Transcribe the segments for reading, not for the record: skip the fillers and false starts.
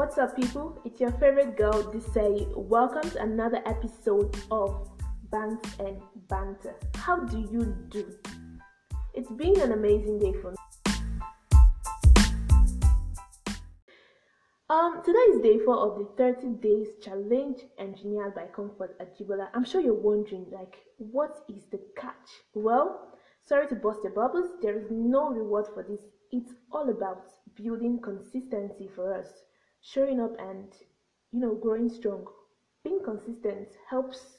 What's up, people? It's your favorite girl, Desai. Welcome to another episode of Banks and Banter. How do you do? It's been an amazing day for me. Today is day 4 of the 30 days challenge engineered by Comfort Ajibola. I'm sure you're wondering, what is the catch? Well, sorry to bust your bubbles. There is no reward for this. It's all about building consistency for us. Showing up and, growing strong. Being consistent helps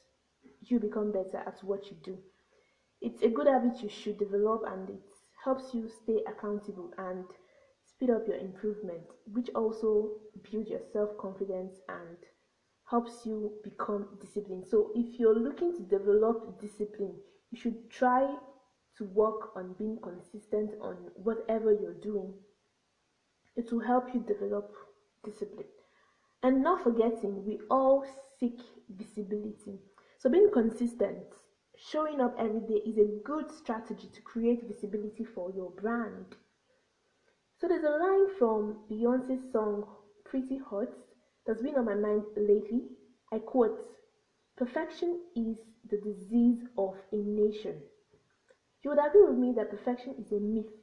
you become better at what you do. It's a good habit you should develop, and it helps you stay accountable and speed up your improvement, which also builds your self-confidence and helps you become disciplined. So if you're looking to develop discipline, you should try to work on being consistent on whatever you're doing. It will help you develop discipline. And not forgetting, we all seek visibility. So being consistent, showing up every day is a good strategy to create visibility for your brand. So there's a line from Beyonce's song Pretty Hurt that's been on my mind lately. I quote, "Perfection is the disease of a nation." You would agree with me that perfection is a myth.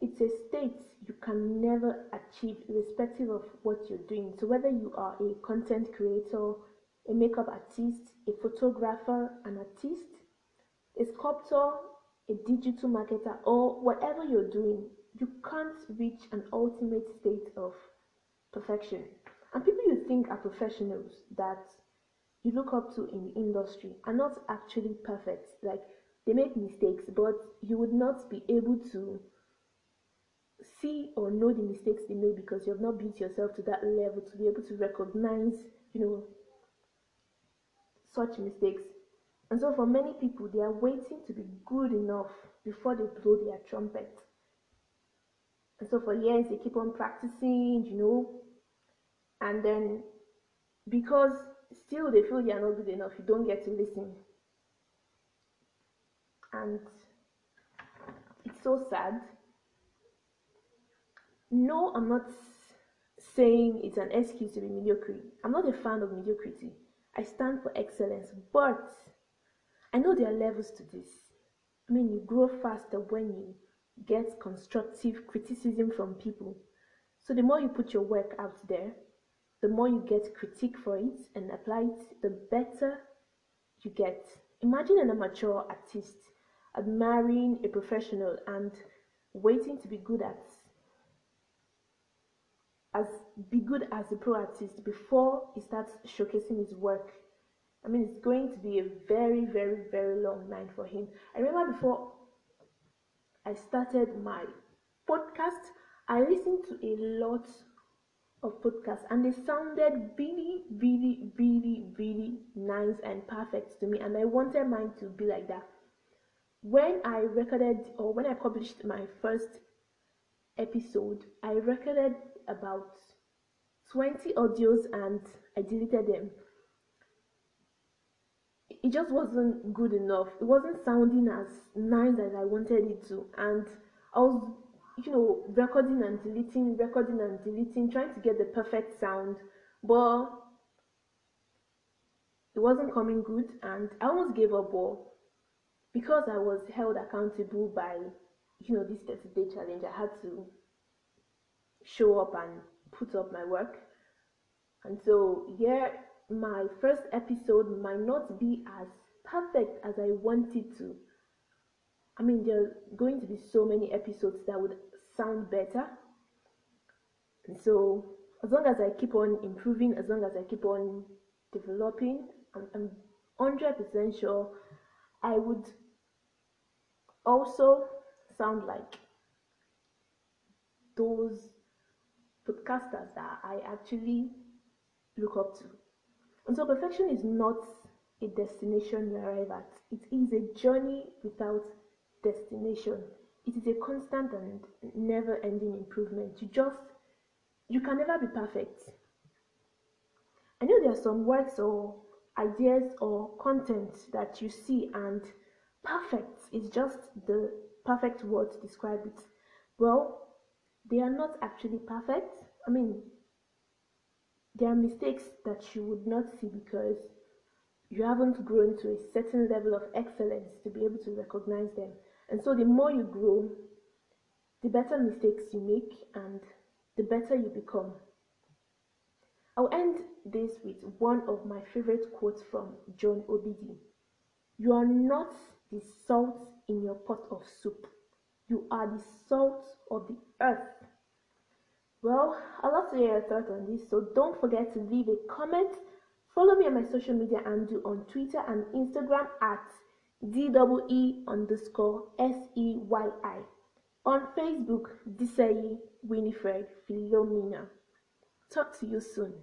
It's a state you can never achieve irrespective of what you're doing. So whether you are a content creator, a makeup artist, a photographer, an artist, a sculptor, a digital marketer, or whatever you're doing, you can't reach an ultimate state of perfection. And people you think are professionals that you look up to in the industry are not actually perfect. They make mistakes, but you would not be able to see or know the mistakes they made because you have not built yourself to that level to be able to recognize, such mistakes. And so for many people, they are waiting to be good enough before they blow their trumpet. And so for years, they keep on practicing, and then because still they feel they are not good enough, you don't get to listen. And it's so sad. No, I'm not saying it's an excuse to be mediocre. I'm not a fan of mediocrity. I stand for excellence, but I know there are levels to this. You grow faster when you get constructive criticism from people. So the more you put your work out there, the more you get critique for it and apply it, the better you get. Imagine an amateur artist admiring a professional and waiting to be good at a pro artist before he starts showcasing his work. It's going to be a very, very, very long line for him. I remember before I started my podcast, I listened to a lot of podcasts, and they sounded really, really, really, really nice and perfect to me, and I wanted mine to be like that. When I published my first episode, I recorded about 20 audios and I deleted them. It just wasn't good enough. It wasn't sounding as nice as I wanted it to, and I was recording and deleting, trying to get the perfect sound, but it wasn't coming good, and I almost gave up, but because I was held accountable by this 30-day challenge, I had to show up and put up my work. And so my first episode might not be as perfect as I wanted to. There are going to be so many episodes that would sound better, and so as long as I keep on improving, as long as I keep on developing, I'm 100% sure I would also sound like those podcasters that I actually look up to. And so perfection is not a destination you arrive at. It is a journey without destination. It is a constant and never-ending improvement. You can never be perfect. I know there are some works or ideas or content that you see, and perfect is just the perfect word to describe it. Well, they are not actually perfect. I mean, there are mistakes that you would not see because you haven't grown to a certain level of excellence to be able to recognize them. And so the more you grow, the better mistakes you make and the better you become. I'll end this with one of my favorite quotes from John Obd. You are not the salt in your pot of soup. You are the salt of the earth. Well, I'd love to hear your thoughts on this, so don't forget to leave a comment. Follow me on my social media handle on Twitter and Instagram at DEE_SEYI. On Facebook, Deseye Winifred Philomena. Talk to you soon.